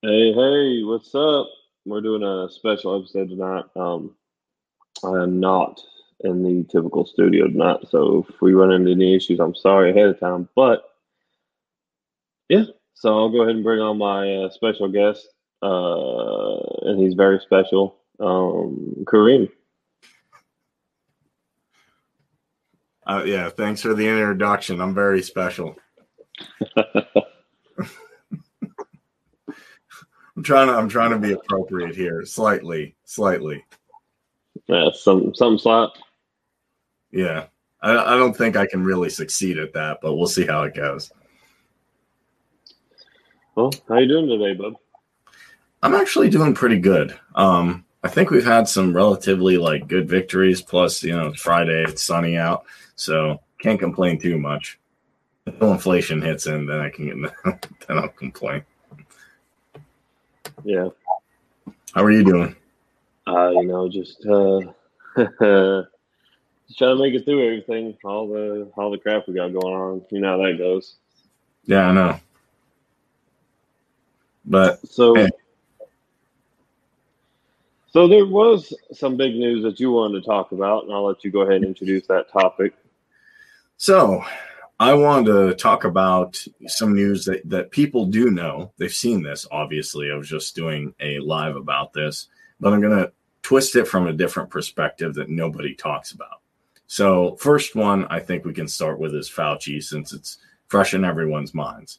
Hey, what's up? We're doing a special episode tonight. I am not in the typical studio tonight, so if we run into any issues, I'm sorry ahead of time. But, yeah, so I'll go ahead and bring on my special guest, and he's very special, Kareem. Yeah, thanks for the introduction. I'm very special. I'm trying to be appropriate here, slightly. Yeah, some slot. Yeah, I don't think I can really succeed at that, but we'll see how it goes. Well, how you doing today, bud? I'm actually doing pretty good. I think we've had some relatively good victories. Plus, it's Friday, it's sunny out, so can't complain too much. Until inflation hits in, then I can then I'll complain. Yeah. How are you doing? Just trying to make it through everything, all the crap we got going on. You know how that goes. Yeah, I know. But so there was some big news that you wanted to talk about, and I'll let you go ahead and introduce that topic. So I wanted to talk about some news that people do know. They've seen this, obviously. I was just doing a live about this, but I'm going to twist it from a different perspective that nobody talks about. So first one I think we can start with is Fauci, since it's fresh in everyone's minds.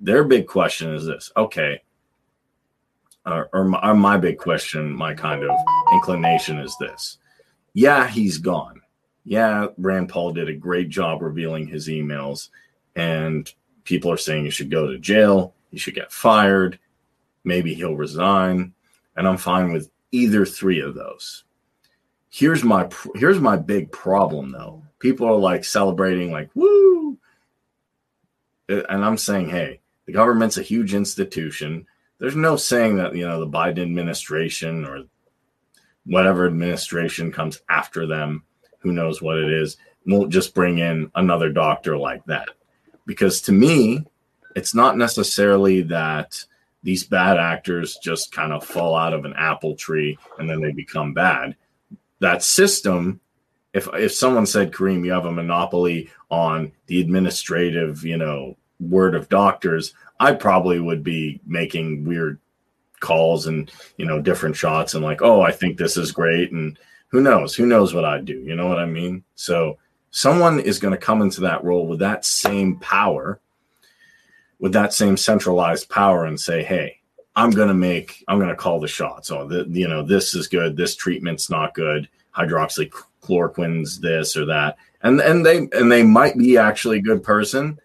Their big question is this. Okay, my big question, my kind of inclination is this. Yeah, he's gone. Yeah, Rand Paul did a great job revealing his emails, and people are saying he should go to jail, he should get fired, maybe he'll resign, and I'm fine with either three of those. Here's my big problem, though. People are celebrating, woo! And I'm saying, hey, the government's a huge institution. There's no saying that, the Biden administration or whatever administration comes after them, who knows what it is, won't just bring in another doctor like that. Because to me, it's not necessarily that these bad actors just kind of fall out of an apple tree and then they become bad. That system, if someone said, Kareem, you have a monopoly on the administrative, word of doctors, I probably would be making weird calls and, different shots and oh, I think this is great. And who knows what I'd do? You know what I mean? So someone is going to come into that role with that same power, with that same centralized power, and say, hey, I'm going to call the shots. Oh, this is good. This treatment's not good. Hydroxychloroquine's this or that. And they might be actually a good person,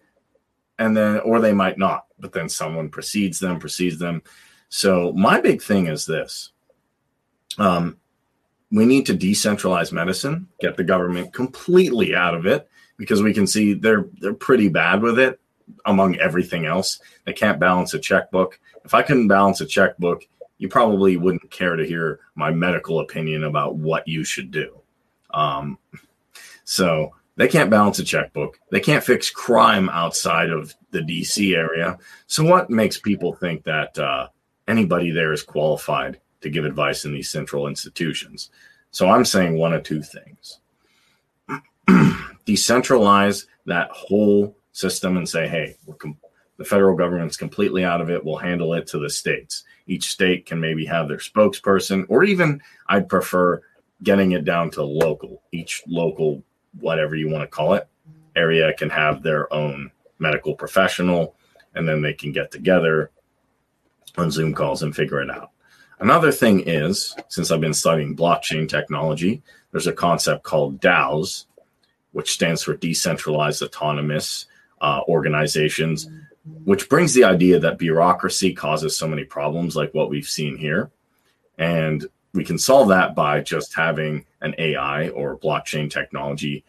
or they might not, but then someone precedes them. So my big thing is this. We need to decentralize medicine, get the government completely out of it, because we can see they're pretty bad with it among everything else. They can't balance a checkbook. If I couldn't balance a checkbook, you probably wouldn't care to hear my medical opinion about what you should do. So they can't balance a checkbook. They can't fix crime outside of the DC area. So what makes people think that anybody there is qualified to give advice in these central institutions? So I'm saying one of two things. Decentralize that whole system and say, hey, the federal government's completely out of it. We'll handle it to the states. Each state can maybe have their spokesperson, or even I'd prefer getting it down to local. Each local, whatever you want to call it, area can have their own medical professional, and then they can get together on Zoom calls and figure it out. Another thing is, since I've been studying blockchain technology, there's a concept called DAOs, which stands for Decentralized Autonomous Organizations, which brings the idea that bureaucracy causes so many problems like what we've seen here. And we can solve that by just having an AI or blockchain technology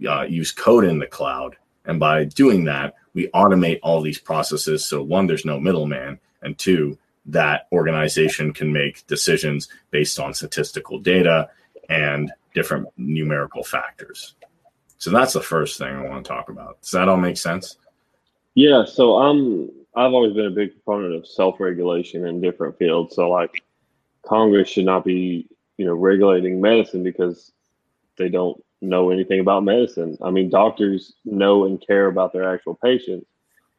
use code in the cloud. And by doing that, we automate all these processes. So one, there's no middleman, and two, that organization can make decisions based on statistical data and different numerical factors. So that's the first thing I want to talk about. Does that all make sense? Yeah. So I'm I've always been a big proponent of self-regulation in different fields. So like Congress should not be, regulating medicine because they don't know anything about medicine. I mean, doctors know and care about their actual patients.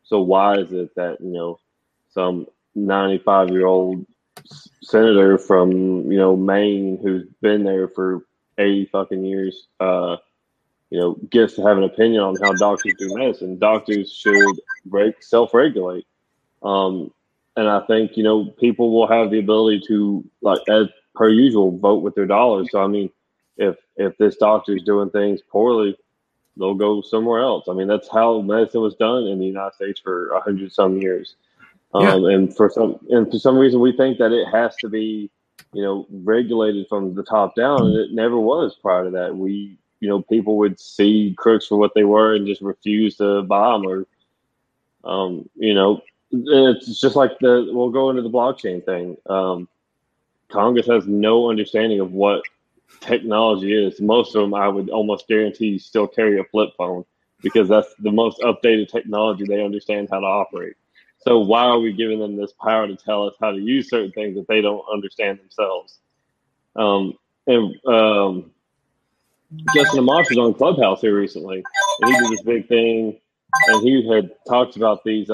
So why is it that, some 95-year-old senator from, Maine, who's been there for 80 fucking years, gets to have an opinion on how doctors do medicine? Doctors should self-regulate. And I think, people will have the ability to, like, as per usual, vote with their dollars. So, I mean, if this doctor is doing things poorly, they'll go somewhere else. I mean, that's how medicine was done in the United States for 100-some years. And for some reason, we think that it has to be, regulated from the top down. And it never was prior to that. We, people would see crooks for what they were and just refuse to buy them. Or, it's just like we'll go into the blockchain thing. Congress has no understanding of what technology is. Most of them, I would almost guarantee, still carry a flip phone because that's the most updated technology they understand how to operate. So why are we giving them this power to tell us how to use certain things that they don't understand themselves? And Justin Amash was on Clubhouse here recently, and he did this big thing, and he had talked about these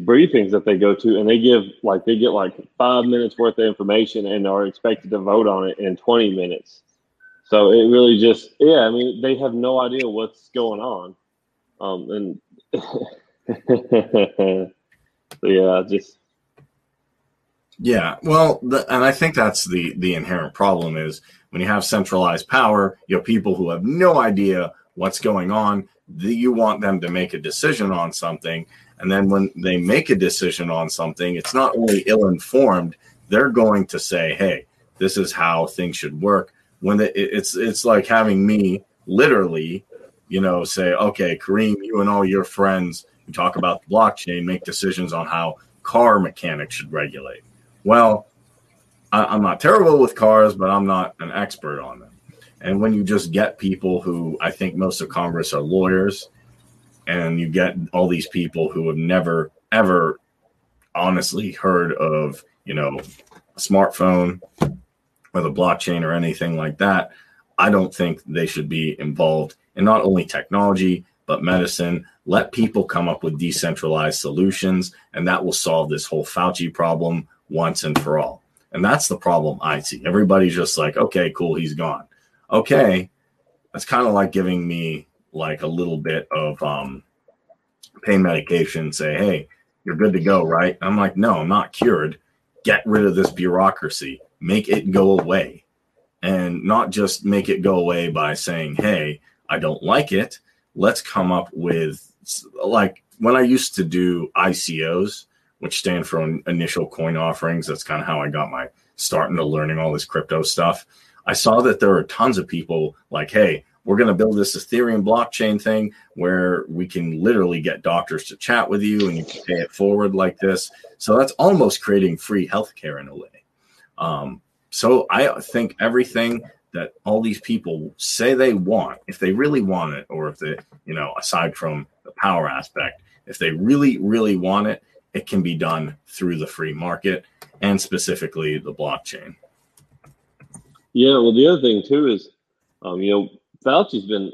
briefings that they go to, and they get 5 minutes worth of information and are expected to vote on it in 20 minutes. So it really just, they have no idea what's going on. And I think that's the inherent problem is when you have centralized power, you have people who have no idea what's going on. You want them to make a decision on something. And then when they make a decision on something, it's not only ill-informed, they're going to say, hey, this is how things should work. It's like having me literally, say, okay, Kareem, you and all your friends who talk about the blockchain make decisions on how car mechanics should regulate. Well, I'm not terrible with cars, but I'm not an expert on them. And when you just get people who, I think most of Congress are lawyers, and you get all these people who have never, ever honestly heard of, a smartphone or the blockchain or anything like that, I don't think they should be involved in not only technology, but medicine. Let people come up with decentralized solutions, and that will solve this whole Fauci problem once and for all. And that's the problem I see. Everybody's just like, okay, cool, he's gone. Okay, that's kind of like giving me like a little bit of pain medication, say, hey, you're good to go, right? I'm like, no, I'm not cured. Get rid of this bureaucracy. Make it go away. And not just make it go away by saying, hey, I don't like it. Let's come up with, like when I used to do ICOs, which stand for initial coin offerings. That's kind of how I got my start into learning all this crypto stuff. I saw that there are tons of people like, hey, we're going to build this Ethereum blockchain thing where we can literally get doctors to chat with you and you can pay it forward like this. So that's almost creating free healthcare in a way. So I think everything that all these people say they want, if they really want it, or if they, aside from the power aspect, if they really, really want it, it can be done through the free market and specifically the blockchain. Yeah. Well, the other thing too is, Fauci's been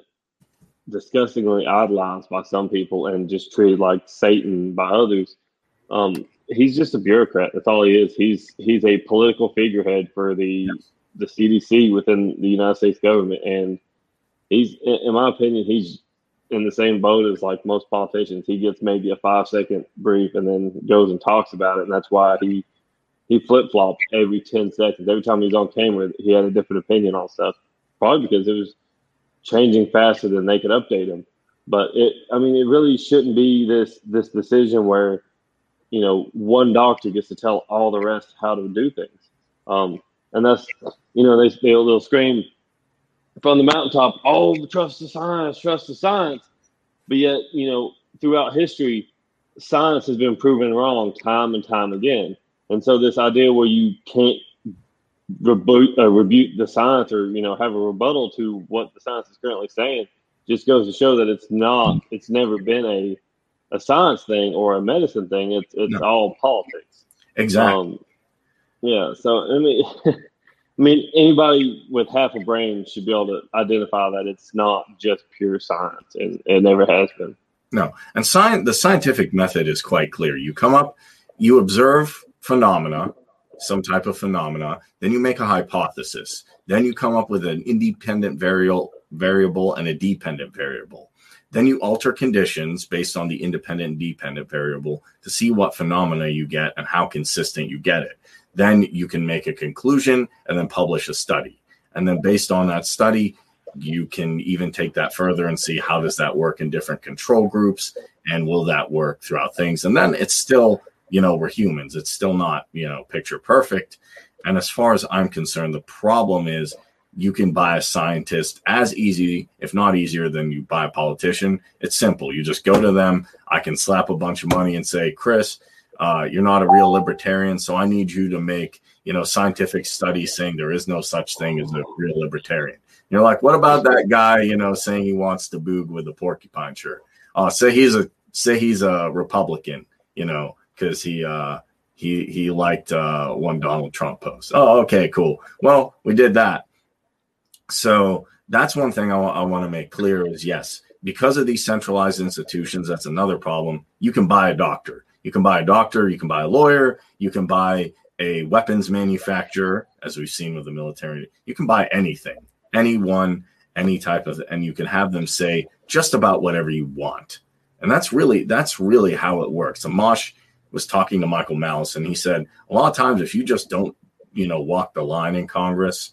disgustingly idolized by some people and just treated like Satan by others. He's just a bureaucrat. That's all he is. He's a political figurehead for the CDC within the United States government. And he's, in my opinion, he's in the same boat as like most politicians. He gets maybe a 5-second brief and then goes and talks about it. And that's why he flip-flopped every 10 seconds. Every time he was on camera, he had a different opinion on stuff, probably because it was changing faster than they could update them. But it really shouldn't be this decision where, one doctor gets to tell all the rest how to do things. And that's, they'll scream from the mountaintop, oh, trust the science. But yet, throughout history, science has been proven wrong time and time again. And so this idea where you can't rebuke the science or have a rebuttal to what the science is currently saying just goes to show that it's not, it's never been a science thing or a medicine thing. It's no. all politics. Exactly. Yeah. So, I mean, anybody with half a brain should be able to identify that it's not just pure science, and it never has been. No. And the scientific method is quite clear. You come up, you observe phenomena, some type of phenomena, then you make a hypothesis. Then you come up with an independent variable and a dependent variable. Then you alter conditions based on the independent and dependent variable to see what phenomena you get and how consistent you get it. Then you can make a conclusion and then publish a study. And then based on that study, you can even take that further and see how does that work in different control groups, and will that work throughout things? And then it's still, you know, we're humans. It's still not, you know, picture perfect. And as far as I'm concerned, the problem is you can buy a scientist as easy, if not easier, than you buy a politician. It's simple. You just go to them. I can slap a bunch of money and say, Chris, you're not a real libertarian, so I need you to make, you know, scientific studies saying there is no such thing as a real libertarian. You're like, what about that guy, you know, saying he wants to boog with a porcupine shirt? Say he's a Republican, you know, because he liked one Donald Trump post. Oh, okay, cool. Well, we did that. So that's one thing I want to make clear is, yes, because of these centralized institutions, that's another problem. You can buy a doctor. You can buy a doctor. You can buy a lawyer. You can buy a weapons manufacturer, as we've seen with the military. You can buy anything, anyone, any type of, and you can have them say just about whatever you want. And that's really how it works. Amash was talking to Michael Malice, and he said, a lot of times if you just don't, you know, walk the line in Congress,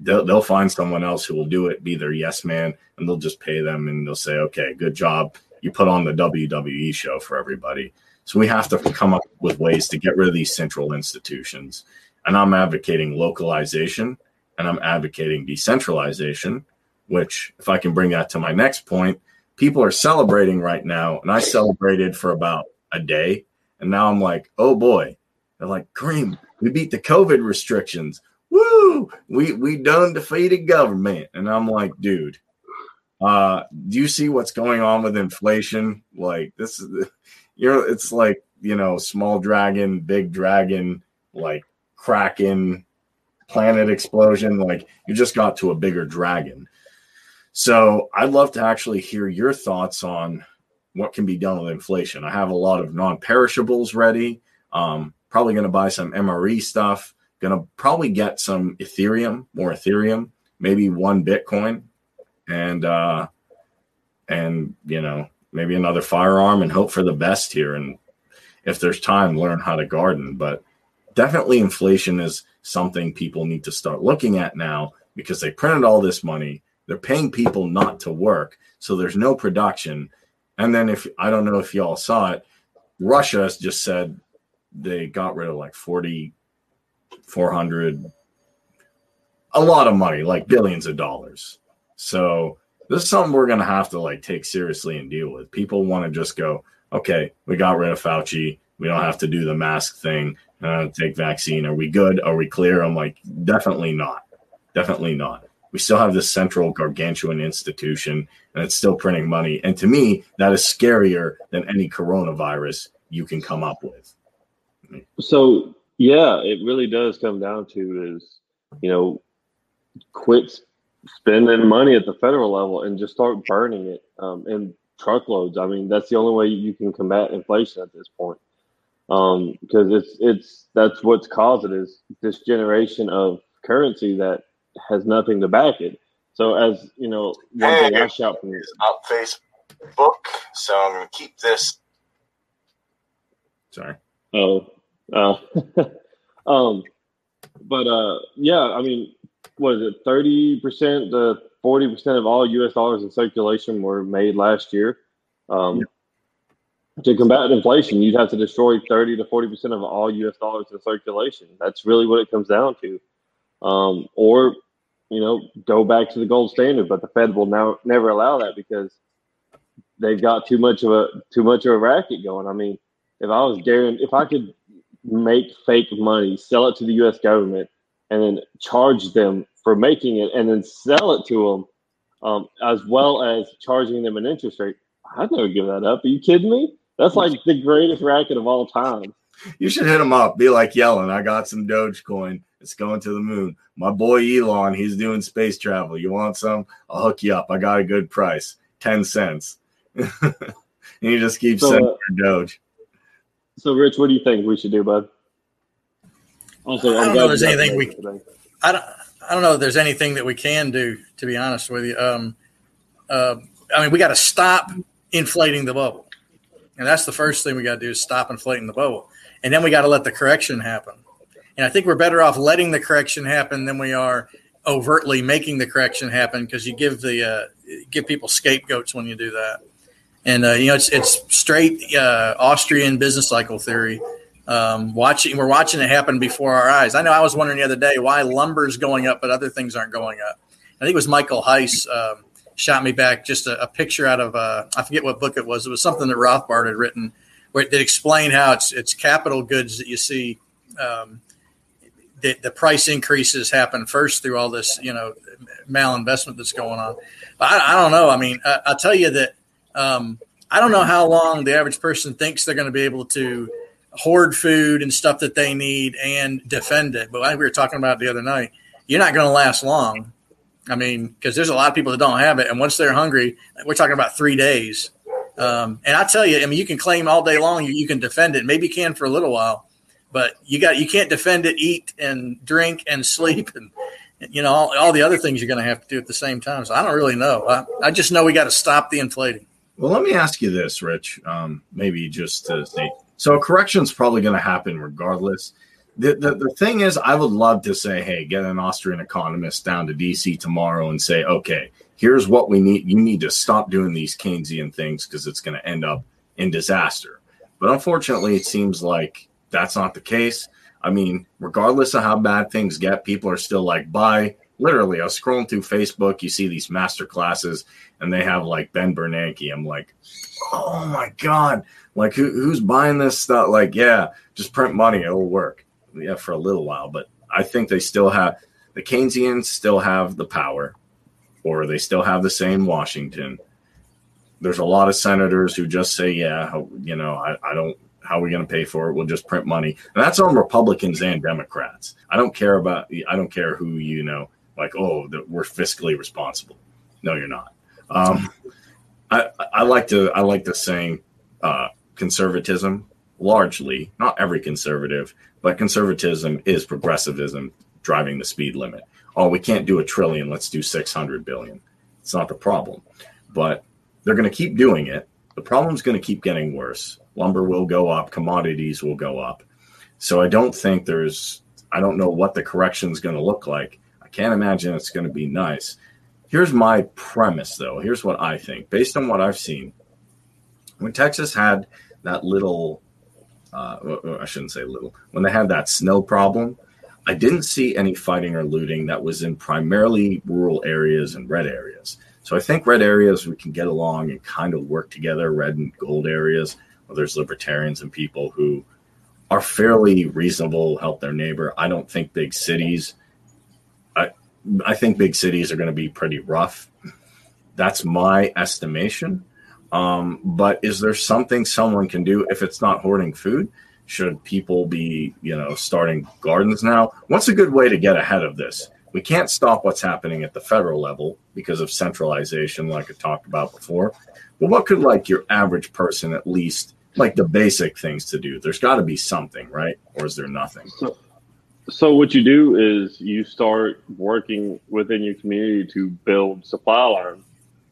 they'll find someone else who will do it, be their yes man, and they'll just pay them, and they'll say, okay, good job. You put on the WWE show for everybody. So we have to come up with ways to get rid of these central institutions. And I'm advocating localization, and I'm advocating decentralization, which, if I can bring that to my next point, people are celebrating right now. And I celebrated for about a day. And now I'm like, oh boy. They're like, Kareem, we beat the COVID restrictions. Woo! We done defeated government. And I'm like, dude, do you see what's going on with inflation? Like, this is... it's like, you know, small dragon, big dragon, like Kraken, planet explosion. Like, you just got to a bigger dragon. So I'd love to actually hear your thoughts on what can be done with inflation. I have a lot of non-perishables ready. Probably going to buy some MRE stuff. Going to probably get some Ethereum, more Ethereum, maybe one Bitcoin, and you know, maybe another firearm, and hope for the best here. And if there's time, learn how to garden. But definitely inflation is something people need to start looking at now, because they printed all this money. They're paying people not to work. So there's no production. And then if, I don't know if y'all saw it, Russia just said they got rid of like 400, a lot of money, like billions of dollars. So this is something we're going to have to like take seriously and deal with. People want to just go, okay, we got rid of Fauci. We don't have to do the mask thing. Take vaccine. Are we good? Are we clear? I'm like, definitely not. Definitely not. We still have this central gargantuan institution, and it's still printing money. And to me, that is scarier than any coronavirus you can come up with. So, yeah, it really does come down to is, you know, quit spending money at the federal level and just start burning it in truckloads. I mean, that's the only way you can combat inflation at this point, because it's that's what's caused it, is this generation of currency that has nothing to back it. So, as you know, one thing I shout from is on Facebook, so I'm gonna keep this. Sorry. Yeah, I mean, what is it, 30% to 40% of all U.S. dollars in circulation were made last year. To combat inflation, you'd have to destroy 30 to 40% of all U.S. dollars in circulation. That's really what it comes down to. Or, you know, go back to the gold standard, but the Fed will now never allow that because they've got too much of a racket going. I mean, if I could make fake money, sell it to the U.S. government, and then charge them for making it and then sell it to them, as well as charging them an interest rate. I'd never give that up. Are you kidding me? That's like the greatest racket of all time. You should hit them up. Be like Yellen. I got some Dogecoin. It's going to the moon. My boy Elon, he's doing space travel. You want some? I'll hook you up. I got a good price. 10 cents. And you just keep sending your Doge. So, Rich, what do you think we should do, bud? Also, I don't know if there's anything we can I don't know if there's anything that we can do, to be honest with you. I mean, we got to stop inflating the bubble. And that's the first thing we got to do is stop inflating the bubble. And then we got to let the correction happen. And I think we're better off letting the correction happen than we are overtly making the correction happen, because you give the give people scapegoats when you do that. And, you know, it's straight Austrian business cycle theory. We're watching it happen before our eyes. I know I was wondering the other day why lumber's going up, but other things aren't going up. I think it was Michael Heiss shot me back just a picture out of, I forget what book it was. It was something that Rothbard had written where it explained how it's capital goods that you see the price increases happen first through all this, you know, malinvestment that's going on. But I don't know. I mean, I'll tell you that I don't know how long the average person thinks they're going to be able to hoard food and stuff that they need and defend it. But like we were talking about the other night, you're not going to last long. I mean, because there's a lot of people that don't have it. And once they're hungry, we're talking about 3 days. And I tell you, I mean, you can claim all day long, you can defend it. Maybe you can for a little while. But you can't defend it, eat and drink and sleep and, you know, all the other things you're going to have to do at the same time. So I don't really know. I just know we got to stop the inflating. Well, let me ask you this, Rich, maybe just to say. So a correction's probably going to happen regardless. The thing is, I would love to say, hey, get an Austrian economist down to D.C. tomorrow and say, okay, here's what we need. You need to stop doing these Keynesian things because it's going to end up in disaster. But unfortunately, it seems like that's not the case. I mean, regardless of how bad things get, people are still like, buy. Literally, I was scrolling through Facebook. You see these master classes, and they have like Ben Bernanke. I'm like, oh my God. Like, who's buying this stuff? Like, yeah, just print money. It'll work. Yeah, for a little while. But I think they still have the Keynesians still have the power, or they still have the same Washington. There's a lot of senators who just say, yeah, you know, I don't. How are we going to pay for it? We'll just print money. And that's on Republicans and Democrats. I don't care who, you know, like, oh, we're fiscally responsible. No, you're not. I like the saying conservatism largely, not every conservative, but conservatism is progressivism driving the speed limit. Oh, we can't do $1 trillion. Let's do 600 billion. It's not the problem, but they're going to keep doing it. The problem's going to keep getting worse. Lumber will go up. Commodities will go up. So I don't know what the correction is going to look like. I can't imagine it's going to be nice. Here's my premise, though. Here's what I think. Based on what I've seen, when Texas had that little, I shouldn't say little, when they had that snow problem, I didn't see any fighting or looting that was in primarily rural areas and red areas. So I think red areas, we can get along and kind of work together, red and gold areas. There's libertarians and people who are fairly reasonable, help their neighbor. I don't think big cities. I think big cities are going to be pretty rough. That's my estimation. But is there something someone can do if it's not hoarding food? Should people be, you know, starting gardens now? What's a good way to get ahead of this? We can't stop what's happening at the federal level because of centralization, like I talked about before. But what could, like, your average person at least, like, the basic things to do? There's got to be something, right? Or is there nothing? So what you do is you start working within your community to build supply lines.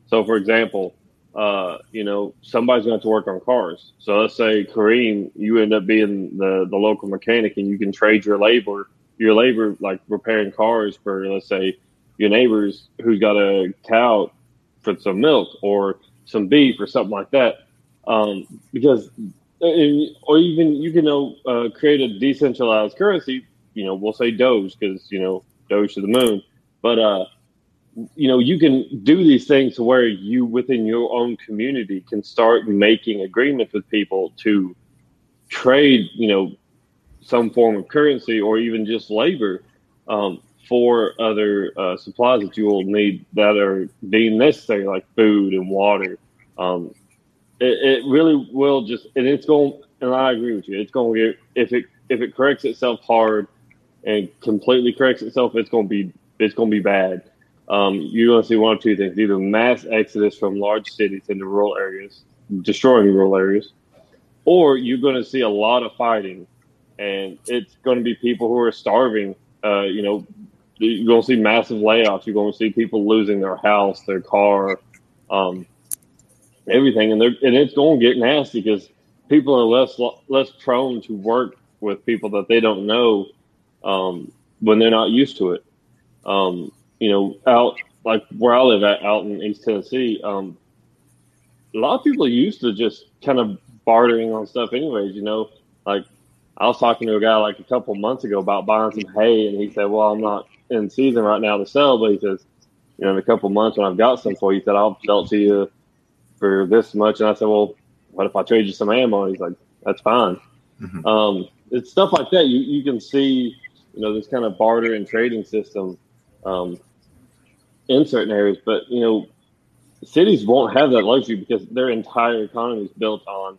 So, for example, you know, somebody's going to have to work on cars. So let's say, Kareem, you end up being the local mechanic, and you can trade your labor, like repairing cars for, let's say, your neighbors who's got a cow for some milk or some beef or something like that. Or even you can create a decentralized currency, you know, we'll say Doge because, you know, Doge to the moon. But, you know, you can do these things to where you within your own community can start making agreements with people to trade, you know, some form of currency or even just labor four other supplies that you will need that are deemed necessary, like food and water. It really will just, and it's going, and I agree with you, it's going to get, if it corrects itself hard and completely corrects itself, it's going to be bad. You're going to see one of two things, either mass exodus from large cities into rural areas, destroying rural areas, or you're going to see a lot of fighting, and it's going to be people who are starving. You're going to see massive layoffs. You're going to see people losing their house, their car, everything. And it's going to get nasty because people are less prone to work with people that they don't know when they're not used to it. Out like where I live at, out in East Tennessee, a lot of people are used to just kind of bartering on stuff anyways, like I was talking to a guy like a couple months ago about buying some hay, and he said, well, I'm not in season right now to sell, but he says, in a couple months when I've got some for you, he said, I'll sell it to you for this much. And I said, well, what if I trade you some ammo? And he's like, that's fine. Mm-hmm. It's stuff like that. You can see, this kind of barter and trading system in certain areas, but, cities won't have that luxury because their entire economy is built on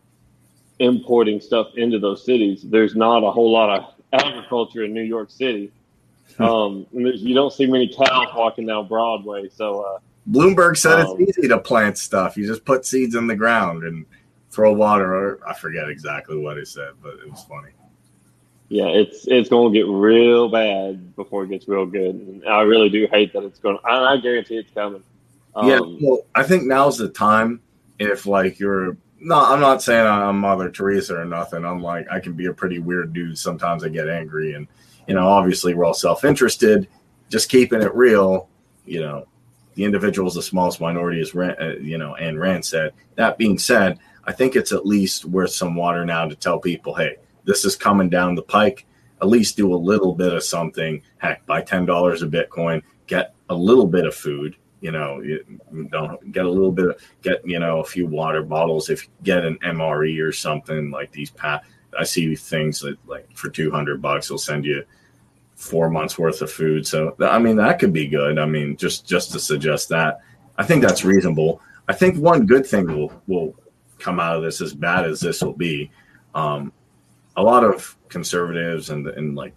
importing stuff into those cities. There's not a whole lot of agriculture in New York City. And you don't see many cows walking down Broadway. So Bloomberg said it's easy to plant stuff. You just put seeds in the ground and throw water. Or I forget exactly what he said, but it was funny. Yeah, it's going to get real bad before it gets real good. And I really do hate that it's going to. I guarantee it's coming. Yeah, well, I think now's the time if, you're – no, I'm not saying I'm Mother Teresa or nothing. I'm I can be a pretty weird dude. Sometimes I get angry and, obviously we're all self-interested, just keeping it real. The individual is the smallest minority, as Ayn Rand said. That being said, I think it's at least worth some water now to tell people, hey, this is coming down the pike. At least do a little bit of something. Heck, buy $10 of Bitcoin, get a little bit of food. You don't get a little bit of a few water bottles. If you get an MRE or something like these, I see things that for $200, they'll send you 4 months worth of food. So, that could be good. Just to suggest that, I think that's reasonable. I think one good thing will come out of this, as bad as this will be. A lot of conservatives and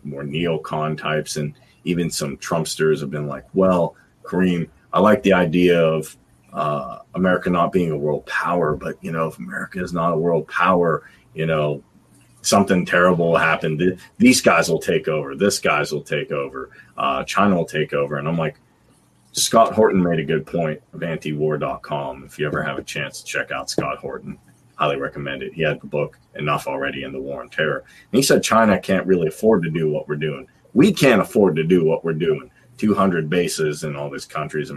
more neocon types and even some Trumpsters have been like, well, Kareem, I like the idea of America not being a world power, but, if America is not a world power, something terrible will happen. These guys will take over. This guys will take over. China will take over. And I'm like, Scott Horton made a good point of antiwar.com. If you ever have a chance to check out Scott Horton, highly recommend it. He had the book Enough Already in the War on Terror. And he said China can't really afford to do what we're doing. We can't afford to do what we're doing. 200 bases in all these countries.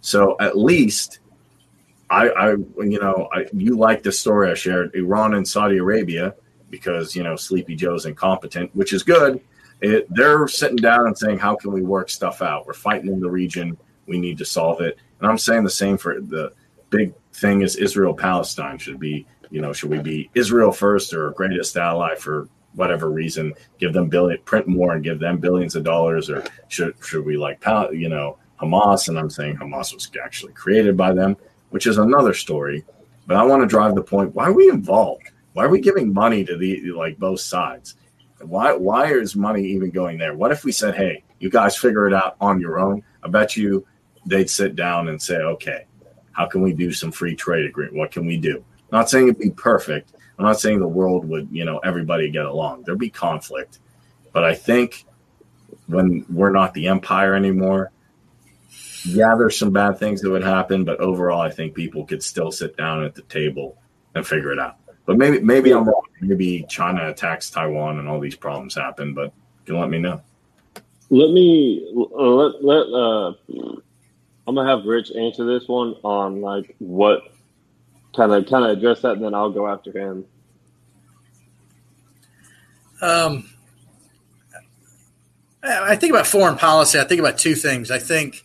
So at least you like the story I shared, Iran and Saudi Arabia, because, Sleepy Joe's incompetent, which is good. They're sitting down and saying, how can we work stuff out? We're fighting in the region. We need to solve it. And I'm saying the same for the big thing is Israel-Palestine should be, should we be Israel first or greatest ally for whatever reason, give them print more and give them billions of dollars, or should we Hamas? And I'm saying Hamas was actually created by them, which is another story. But I want to drive the point: why are we involved? Why are we giving money to the both sides? Why is money even going there? What if we said, hey, you guys figure it out on your own? I bet you they'd sit down and say, okay, how can we do some free trade agreement? What can we do? Not saying it'd be perfect. I'm not saying the world would, everybody get along. There'd be conflict. But I think when we're not the empire anymore, yeah, there's some bad things that would happen. But overall, I think people could still sit down at the table and figure it out. But maybe I'm wrong. Maybe China attacks Taiwan and all these problems happen. But you let me know. I'm going to have Rich answer this one on what. Kind of address that, and then I'll go after him. I think about foreign policy. I think about two things. I think,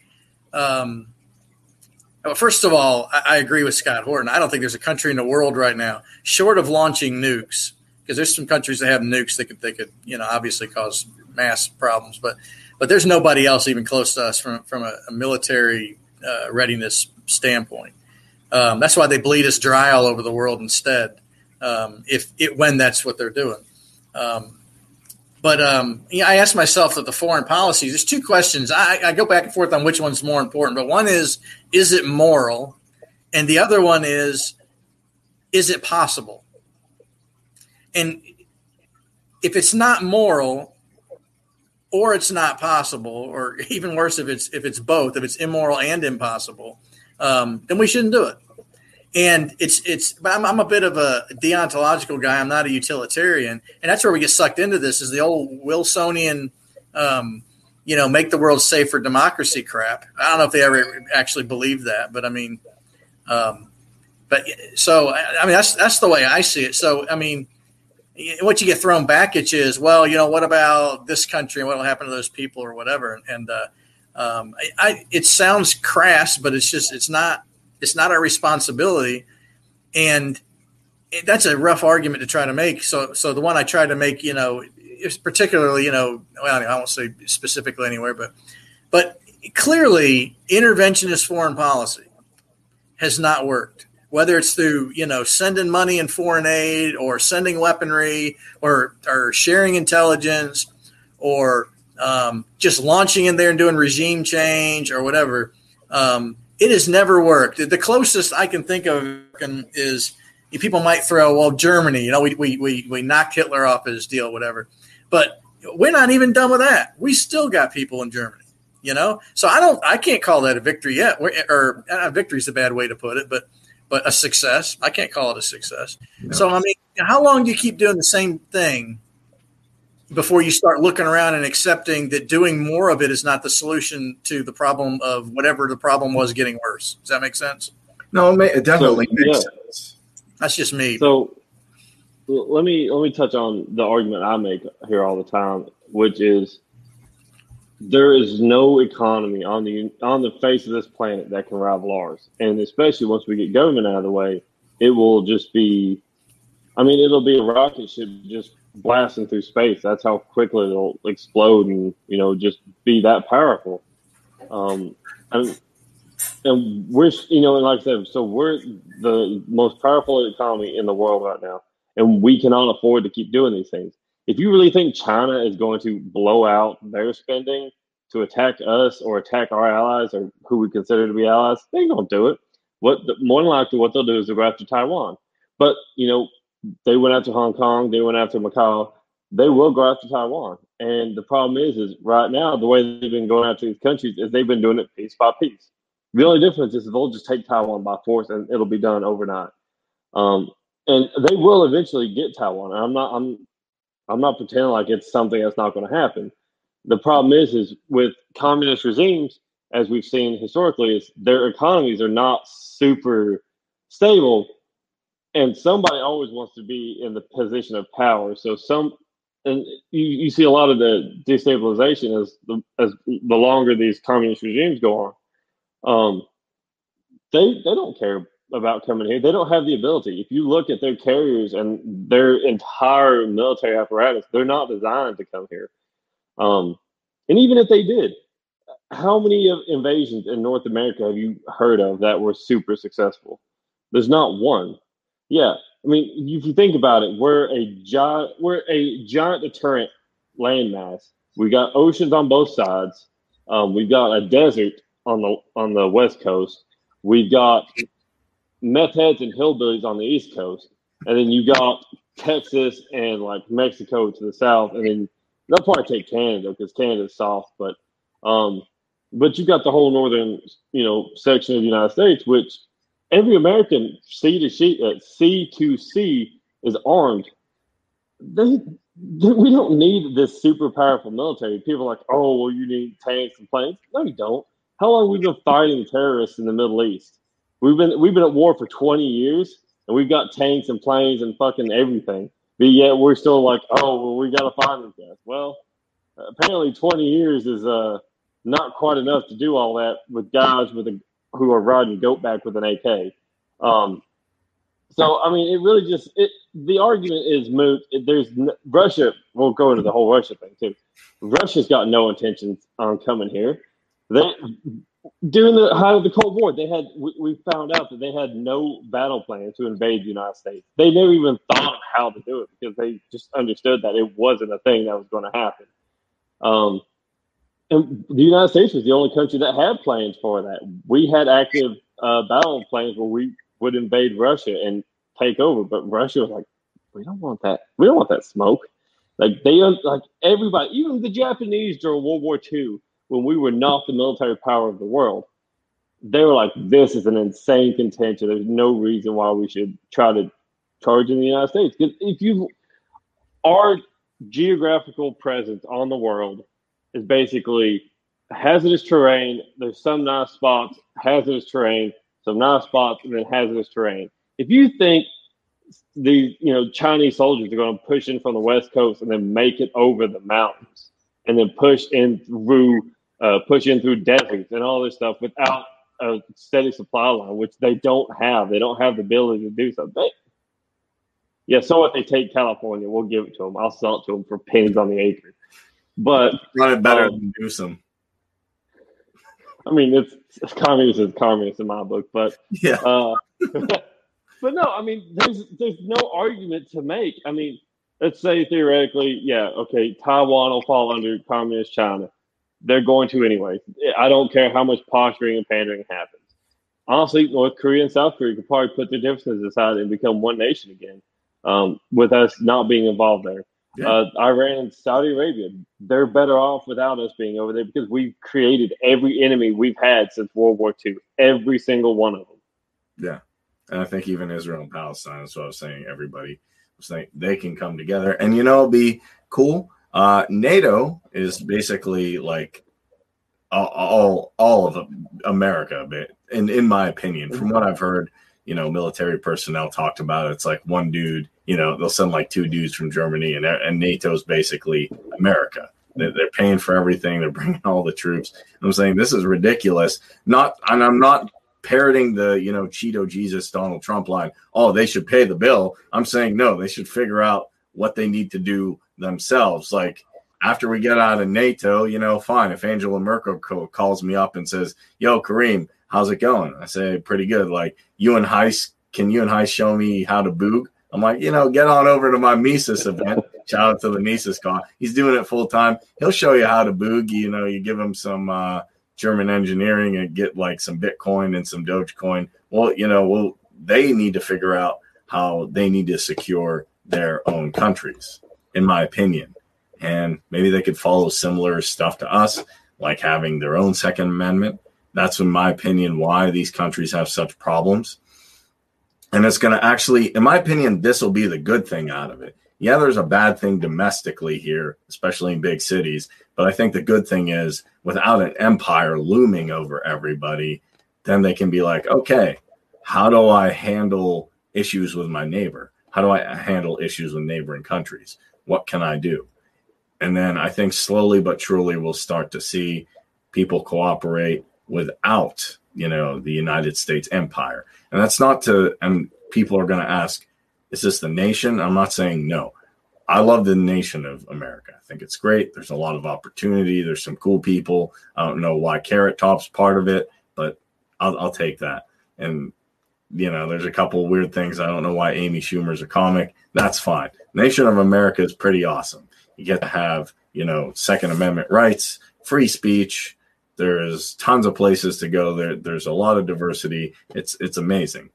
first of all, I agree with Scott Horton. I don't think there's a country in the world right now, short of launching nukes, because there's some countries that have nukes that could obviously cause mass problems. But but there's nobody else even close to us from a military readiness standpoint. That's why they bleed us dry all over the world instead, when that's what they're doing. I asked myself that the foreign policy, there's two questions. I go back and forth on which one's more important, but one is it moral? And the other one is it possible? And if it's not moral or it's not possible, or even worse, if it's both, if it's immoral and impossible, then we shouldn't do it. And but I'm a bit of a deontological guy. I'm not a utilitarian. And that's where we get sucked into this is the old Wilsonian, make the world safer democracy crap. I don't know if they ever actually believed that, but I mean, that's the way I see it. So, I mean, what you get thrown back at you is, well, what about this country and what will happen to those people or whatever. It sounds crass, but it's just, it's not our responsibility. And that's a rough argument to try to make. So the one I tried to make, it's particularly, I won't say specifically anywhere, but clearly interventionist foreign policy has not worked, whether it's through, sending money in foreign aid or sending weaponry or sharing intelligence or just launching in there and doing regime change or whatever. It has never worked. The closest I can think of is people might throw, well, Germany, we knocked Hitler off his deal, whatever. But we're not even done with that. We still got people in Germany. So I can't call that a victory yet, or victory is a bad way to put it, but a success. I can't call it a success. No. So, I mean, how long do you keep doing the same thing before you start looking around and accepting that doing more of it is not the solution to the problem of whatever the problem was getting worse? Does that make sense? No, it definitely makes sense. That's just me. So let me touch on the argument I make here all the time, which is, there is no economy on the face of this planet that can rival ours. And especially once we get government out of the way, it will just be, it'll be a rocket ship just blasting through space. That's how quickly it'll explode and, just be that powerful. And we're, and like I said, so we're the most powerful economy in the world right now. And we cannot afford to keep doing these things. If you really think China is going to blow out their spending to attack us or attack our allies or who we consider to be allies, they don't do it. More than likely, what they'll do is they'll go after Taiwan. But, they went after Hong Kong. They went after Macau. They will go after Taiwan. And the problem is right now, the way they've been going after these countries is they've been doing it piece by piece. The only difference is they'll just take Taiwan by force and it'll be done overnight. And they will eventually get Taiwan. And I'm not pretending like it's something that's not going to happen. The problem is with communist regimes, as we've seen historically, is their economies are not super stable, and somebody always wants to be in the position of power. So you see a lot of the destabilization as the longer these communist regimes go on. They don't care about coming here. They don't have the ability. If you look at their carriers and their entire military apparatus, they're not designed to come here. And even if they did, how many invasions in North America have you heard of that were super successful? There's not one. Yeah. If you think about it, we're a giant deterrent landmass. We got oceans on both sides. We've got a desert on the West Coast. We've got meth heads and hillbillies on the East Coast, and then you got Texas and Mexico to the south, and then they'll probably take Canada because Canada's soft. But you got the whole northern section of the United States, which every American C to C is armed. We don't need this super powerful military. People are like, oh, well, you need tanks and planes. No, you don't. How long have we been fighting terrorists in the Middle East? We've been at war for 20 years, and we've got tanks and planes and fucking everything. But yet we're still like, oh, well, we got to find these guys. Well, apparently 20 years is not quite enough to do all that with guys who are riding goatback with an AK. So, I mean, it really just the argument is moot. There's Russia. We'll go into the whole Russia thing too. Russia's got no intentions on coming here. During the height of the Cold War, they had we found out that they had no battle plan to invade the United States. They never even thought of how to do it because they just understood that it wasn't a thing that was going to happen. And the United States was the only country that had plans for that. We had active battle plans where we would invade Russia and take over, but Russia was like, we don't want that. We don't want that smoke. Like they, like everybody, even the Japanese during World War II, when we were not the military power of the world, they were like, this is an insane contention. There's no reason why we should try to charge in the United States. Because if you, our geographical presence on the world is basically hazardous terrain. There's some nice spots, hazardous terrain, some nice spots, and then hazardous terrain. If you think the, you know, Chinese soldiers are going to push in from the West Coast and then make it over the mountains and then push in through deserts and all this stuff without a steady supply line, which they don't have. They don't have the ability to do something. Yeah, so if they take California, we'll give it to them. I'll sell it to them for pennies on the acre. But probably better than Newsom. I mean, it's communist is communist in my book, but yeah. But no, I mean, there's no argument to make. I mean, let's say theoretically, yeah, okay, Taiwan will fall under communist China. They're going to anyway. I don't care how much posturing and pandering happens. Honestly, North Korea and South Korea could probably put their differences aside and become one nation again, with us not being involved there. Yeah. Iran and Saudi Arabia, they're better off without us being over there because we've created every enemy we've had since World War II, every single one of them. Yeah. And I think even Israel and Palestine, that's what I was saying, everybody was saying they can come together. And, you know, it'll be cool. NATO is basically like all of America, but in my opinion, from what I've heard, you know, military personnel talked about it. It's like one dude, you know, they'll send like two dudes from Germany, and NATO's basically America. They're paying for everything. They're bringing all the troops. And I'm saying this is ridiculous. I'm not parroting the, you know, Cheeto Jesus Donald Trump line. Oh, they should pay the bill. I'm saying no, they should figure out what they need to do themselves. Like, after we get out of NATO, you know, fine. If Angela Merkel calls me up and says, yo, Kareem, how's it going? I say, pretty good. Like, can you and Heiss show me how to boog? I'm like, you know, get on over to my Mises event. Shout out to the Mises Caucus. He's doing it full time. He'll show you how to boog. You know, you give him some German engineering and get like some Bitcoin and some Dogecoin. Well, you know, they need to figure out how they need to secure their own countries, in my opinion. And maybe they could follow similar stuff to us, like having their own Second Amendment. That's, in my opinion, why these countries have such problems. And it's going to actually, in my opinion, this will be the good thing out of it. Yeah, there's a bad thing domestically here, especially in big cities. But I think the good thing is, without an empire looming over everybody, then they can be like, okay, how do I handle issues with my neighbor? How do I handle issues with neighboring countries? What can I do? And then I think slowly but surely we'll start to see people cooperate without, you know, the United States empire. And that's not to, and people are going to ask, is this the nation? I'm not saying no. I love the nation of America. I think it's great. There's a lot of opportunity. There's some cool people. I don't know why Carrot Top's part of it, but I'll take that. And, you know, there's a couple of weird things. I don't know why Amy Schumer's a comic. That's fine. Nation of America is pretty awesome. You get to have, you know, Second Amendment rights, free speech. There's tons of places to go. There's a lot of diversity. It's amazing.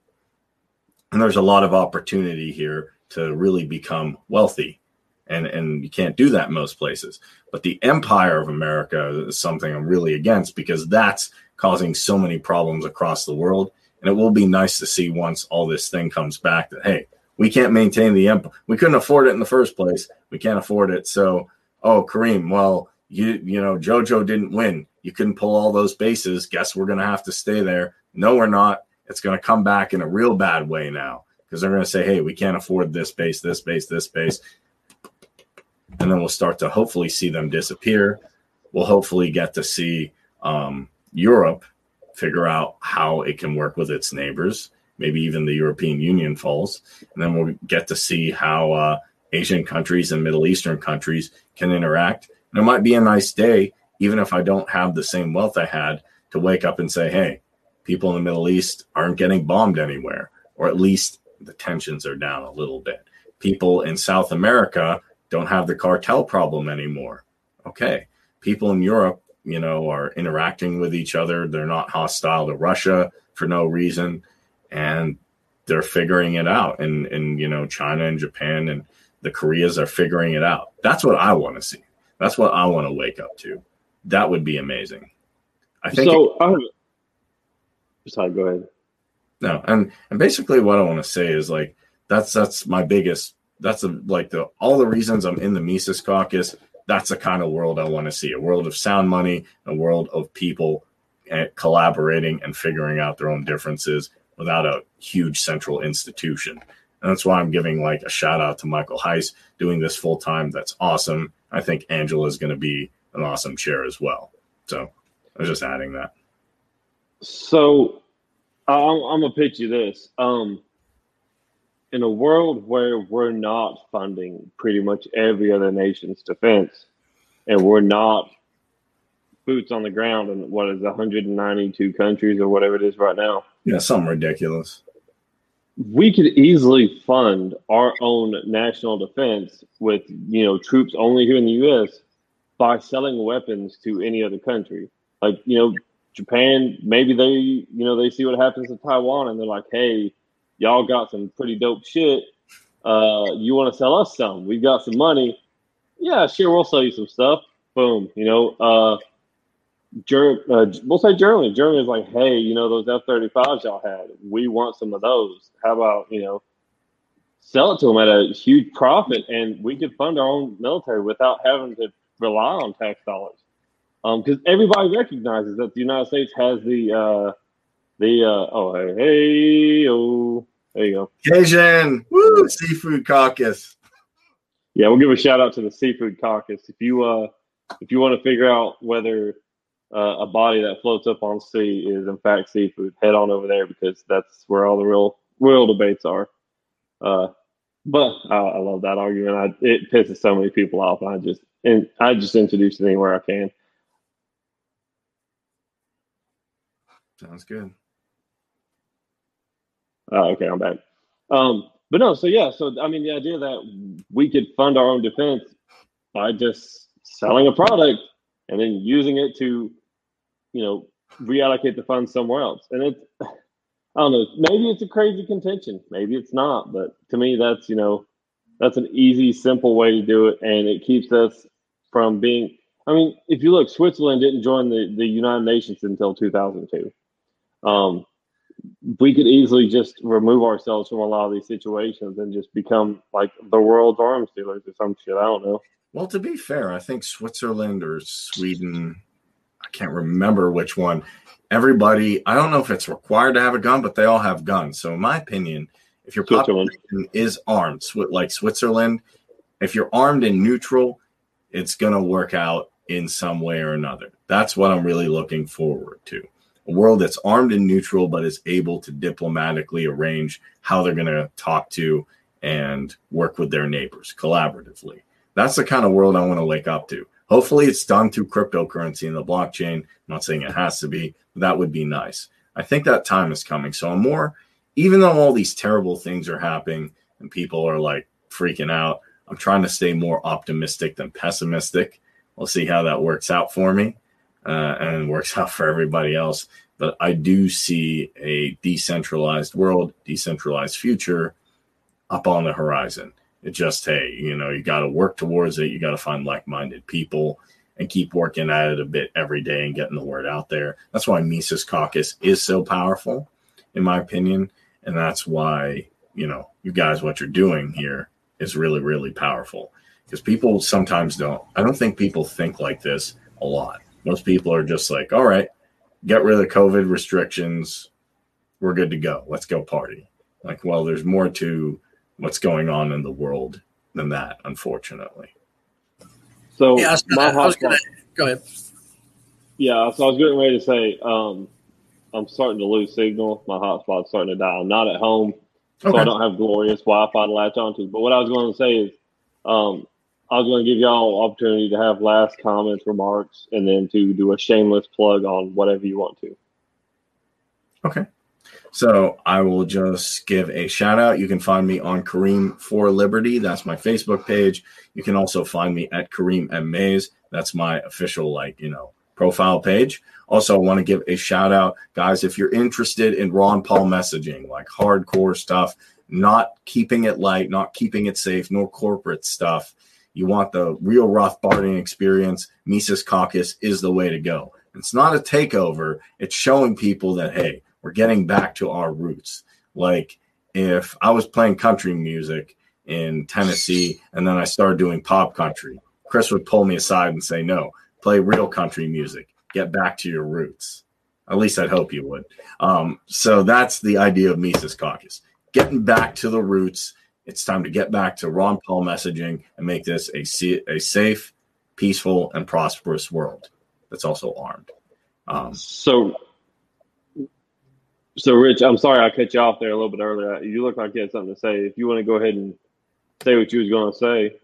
And there's a lot of opportunity here to really become wealthy. And you can't do that in most places. But the empire of America is something I'm really against because that's causing so many problems across the world. And it will be nice to see once all this thing comes back that, hey, we can't maintain the empire. We couldn't afford it in the first place. We can't afford it. So, oh, Kareem, well, you know, JoJo didn't win. You couldn't pull all those bases. Guess we're going to have to stay there. No, we're not. It's going to come back in a real bad way now because they're going to say, hey, we can't afford this base, this base, this base. And then we'll start to hopefully see them disappear. We'll hopefully get to see Europe figure out how it can work with its neighbors. maybe even the European Union falls. And then we'll get to see how Asian countries and Middle Eastern countries can interact. And it might be a nice day, even if I don't have the same wealth I had, to wake up and say, hey, people in the Middle East aren't getting bombed anywhere, or at least the tensions are down a little bit. People in South America don't have the cartel problem anymore. Okay. People in Europe, you know, are interacting with each other. They're not hostile to Russia for no reason. And they're figuring it out. And you know, China and Japan and the Koreas are figuring it out. That's what I want to see. That's what I want to wake up to. That would be amazing. I think so. Sorry, go ahead. No, and basically what I want to say is like that's my biggest. That's all the reasons I'm in the Mises Caucus. That's the kind of world I want to see: a world of sound money, a world of people collaborating and figuring out their own differences without a huge central institution. And that's why I'm giving like a shout out to Michael Heiss doing this full time. That's awesome. I think Angela is going to be an awesome chair as well. So I was just adding that. So I'm going to pitch you this. In a world where we're not funding pretty much every other nation's defense, and we're not boots on the ground in what is 192 countries or whatever it is right now. Yeah, something ridiculous. We could easily fund our own national defense with, you know, troops only here in the U.S. by selling weapons to any other country. Like, you know, Japan, maybe they, you know, they see what happens to Taiwan and they're like, hey, y'all got some pretty dope shit. You want to sell us some? We've got some money. Yeah, sure, we'll sell you some stuff. Boom. You know, we'll say Germany. Germany's like, hey, you know, those F-35s y'all had, we want some of those. How about, you know, sell it to them at a huge profit, and we could fund our own military without having to rely on tax dollars. Because everybody recognizes that the United States has there you go. Cajun, woo, Seafood Caucus. Yeah, we'll give a shout out to the Seafood Caucus. If you want to figure out whether a body that floats up on sea is in fact seafood, head on over there, because that's where all the real debates are. But I love that argument. It pisses so many people off, and I just introduce it anywhere I can. Sounds good. Okay, I'm back. But no, so yeah, so I mean, the idea that we could fund our own defense by just selling a product and then using it to, you know, reallocate the funds somewhere else. And it's, I don't know, maybe it's a crazy contention. Maybe it's not. But to me, that's, you know, that's an easy, simple way to do it. And it keeps us from being, I mean, if you look, Switzerland didn't join the United Nations until 2002. We could easily just remove ourselves from a lot of these situations and just become like the world's arms dealers or some shit. I don't know. Well, to be fair, I think Switzerland or Sweden, I can't remember which one, everybody, I don't know if it's required to have a gun, but they all have guns. So in my opinion, if your population is armed, like Switzerland, if you're armed and neutral, it's going to work out in some way or another. That's what I'm really looking forward to. A world that's armed and neutral, but is able to diplomatically arrange how they're going to talk to and work with their neighbors collaboratively. That's the kind of world I want to wake up to. Hopefully it's done through cryptocurrency and the blockchain. I'm not saying it has to be, but that would be nice. I think that time is coming. So I'm more, even though all these terrible things are happening and people are like freaking out, I'm trying to stay more optimistic than pessimistic. We'll see how that works out for me and works out for everybody else. But I do see a decentralized world, decentralized future up on the horizon. It just, hey, you know, you got to work towards it. You got to find like-minded people and keep working at it a bit every day and getting the word out there. That's why Mises Caucus is so powerful, in my opinion. And that's why, you know, you guys, what you're doing here is really, really powerful, because people sometimes don't. I don't think people think like this a lot. Most people are just like, all right, get rid of COVID restrictions. We're good to go. Let's go party. Like, well, there's more to what's going on in the world than that, unfortunately. So yeah, I was going to say, I'm starting to lose signal. My hotspot's starting to die. I'm not at home, so I don't have glorious Wi-Fi to latch onto. But what I was going to say is I was going to give y'all an opportunity to have last comments, remarks, and then to do a shameless plug on whatever you want to. Okay. So I will just give a shout out. You can find me on Kareem for Liberty. That's my Facebook page. You can also find me at Kareem M. Mays. That's my official, profile page. Also, I want to give a shout out, guys, if you're interested in Ron Paul messaging, like hardcore stuff, not keeping it light, not keeping it safe, nor corporate stuff. You want the real Rothbardian experience. Mises Caucus is the way to go. It's not a takeover. It's showing people that, hey, we're getting back to our roots. Like if I was playing country music in Tennessee and then I started doing pop country, Chris would pull me aside and say, no, play real country music. Get back to your roots. At least I'd hope you would. So that's the idea of Mises Caucus. Getting back to the roots. It's time to get back to Ron Paul messaging and make this a safe, peaceful, and prosperous world that's also armed. So, Rich, I'm sorry I cut you off there a little bit earlier. You look like you had something to say. If you want to go ahead and say what you was going to say.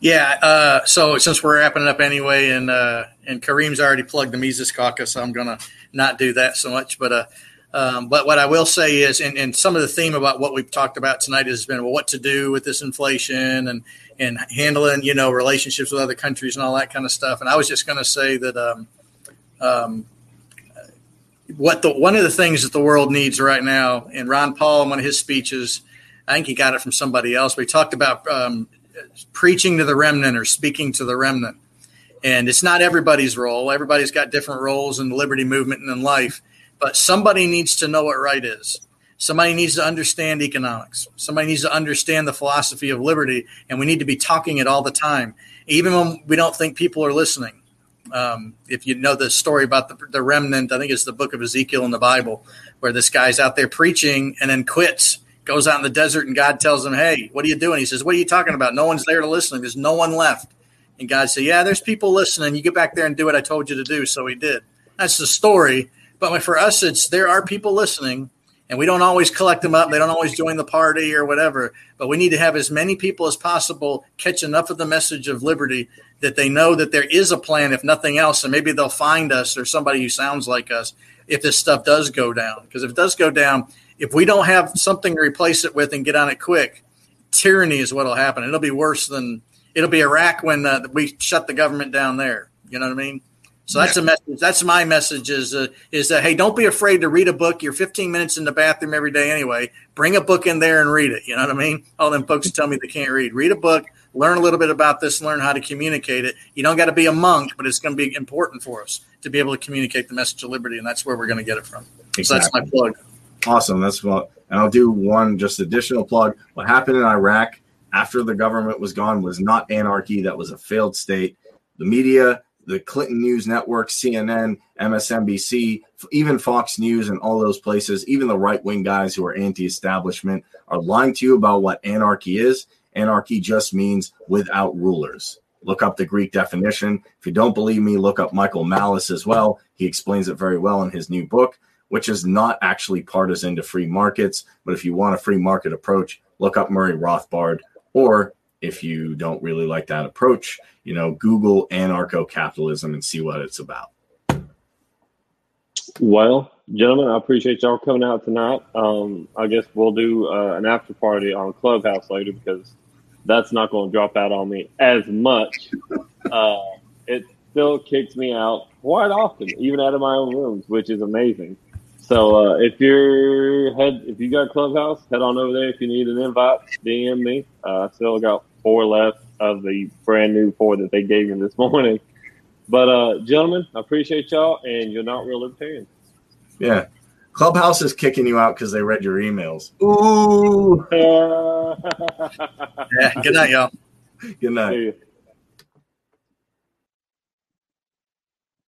Yeah, so since we're wrapping up anyway, and Kareem's already plugged the Mises Caucus, so I'm going to not do that so much. But what I will say is, and some of the theme about what we've talked about tonight has been, well, what to do with this inflation and handling, relationships with other countries and all that kind of stuff. And I was just going to say that one of the things that the world needs right now, and Ron Paul, in one of his speeches, I think he got it from somebody else. We talked about preaching to the remnant or speaking to the remnant. And it's not everybody's role. Everybody's got different roles in the liberty movement and in life. But somebody needs to know what right is. Somebody needs to understand economics. Somebody needs to understand the philosophy of liberty. And we need to be talking it all the time, even when we don't think people are listening. If you know the story about the remnant, I think it's the book of Ezekiel in the Bible, where this guy's out there preaching and then quits, goes out in the desert, and God tells him, hey, what are you doing? He says, what are you talking about? No one's there to listen. There's no one left. And God said, yeah, there's people listening. You get back there and do what I told you to do. So he did. That's the story. But for us, it's there are people listening, and we don't always collect them up. They don't always join the party or whatever. But we need to have as many people as possible catch enough of the message of liberty that they know that there is a plan, if nothing else, and maybe they'll find us or somebody who sounds like us if this stuff does go down. Because if it does go down, if we don't have something to replace it with and get on it quick, tyranny is what will happen. It'll be worse than – it'll be Iraq when we shut the government down there. You know what I mean? So that's a message. That's my message is that, hey, don't be afraid to read a book. You're 15 minutes in the bathroom every day anyway. Bring a book in there and read it. You know what I mean? All them folks tell me they can't read. Read a book. Learn a little bit about this. Learn how to communicate it. You don't got to be a monk, but it's going to be important for us to be able to communicate the message of liberty, and that's where we're going to get it from. Exactly. So that's my plug. Awesome. That's what. And I'll do one just additional plug. What happened in Iraq after the government was gone was not anarchy. That was a failed state. The media, the Clinton News Network, CNN, MSNBC, even Fox News and all those places, even the right-wing guys who are anti-establishment are lying to you about what anarchy is. Anarchy just means without rulers. Look up the Greek definition. If you don't believe me, look up Michael Malice as well. He explains it very well in his new book, which is not actually partisan to free markets. But if you want a free market approach, look up Murray Rothbard, or if you don't really like that approach, Google anarcho-capitalism and see what it's about. Well, gentlemen, I appreciate y'all coming out tonight. I guess we'll do an after party on Clubhouse later because that's not going to drop out on me as much. It still kicks me out quite often, even out of my own rooms, which is amazing. So if you got Clubhouse, head on over there. If you need an invite, DM me. I still got 4 left of the brand new 4 that they gave me this morning. But gentlemen, I appreciate y'all, and you're not real libertarians. Yeah, Clubhouse is kicking you out because they read your emails. Ooh. Yeah. Good night, y'all. Good night.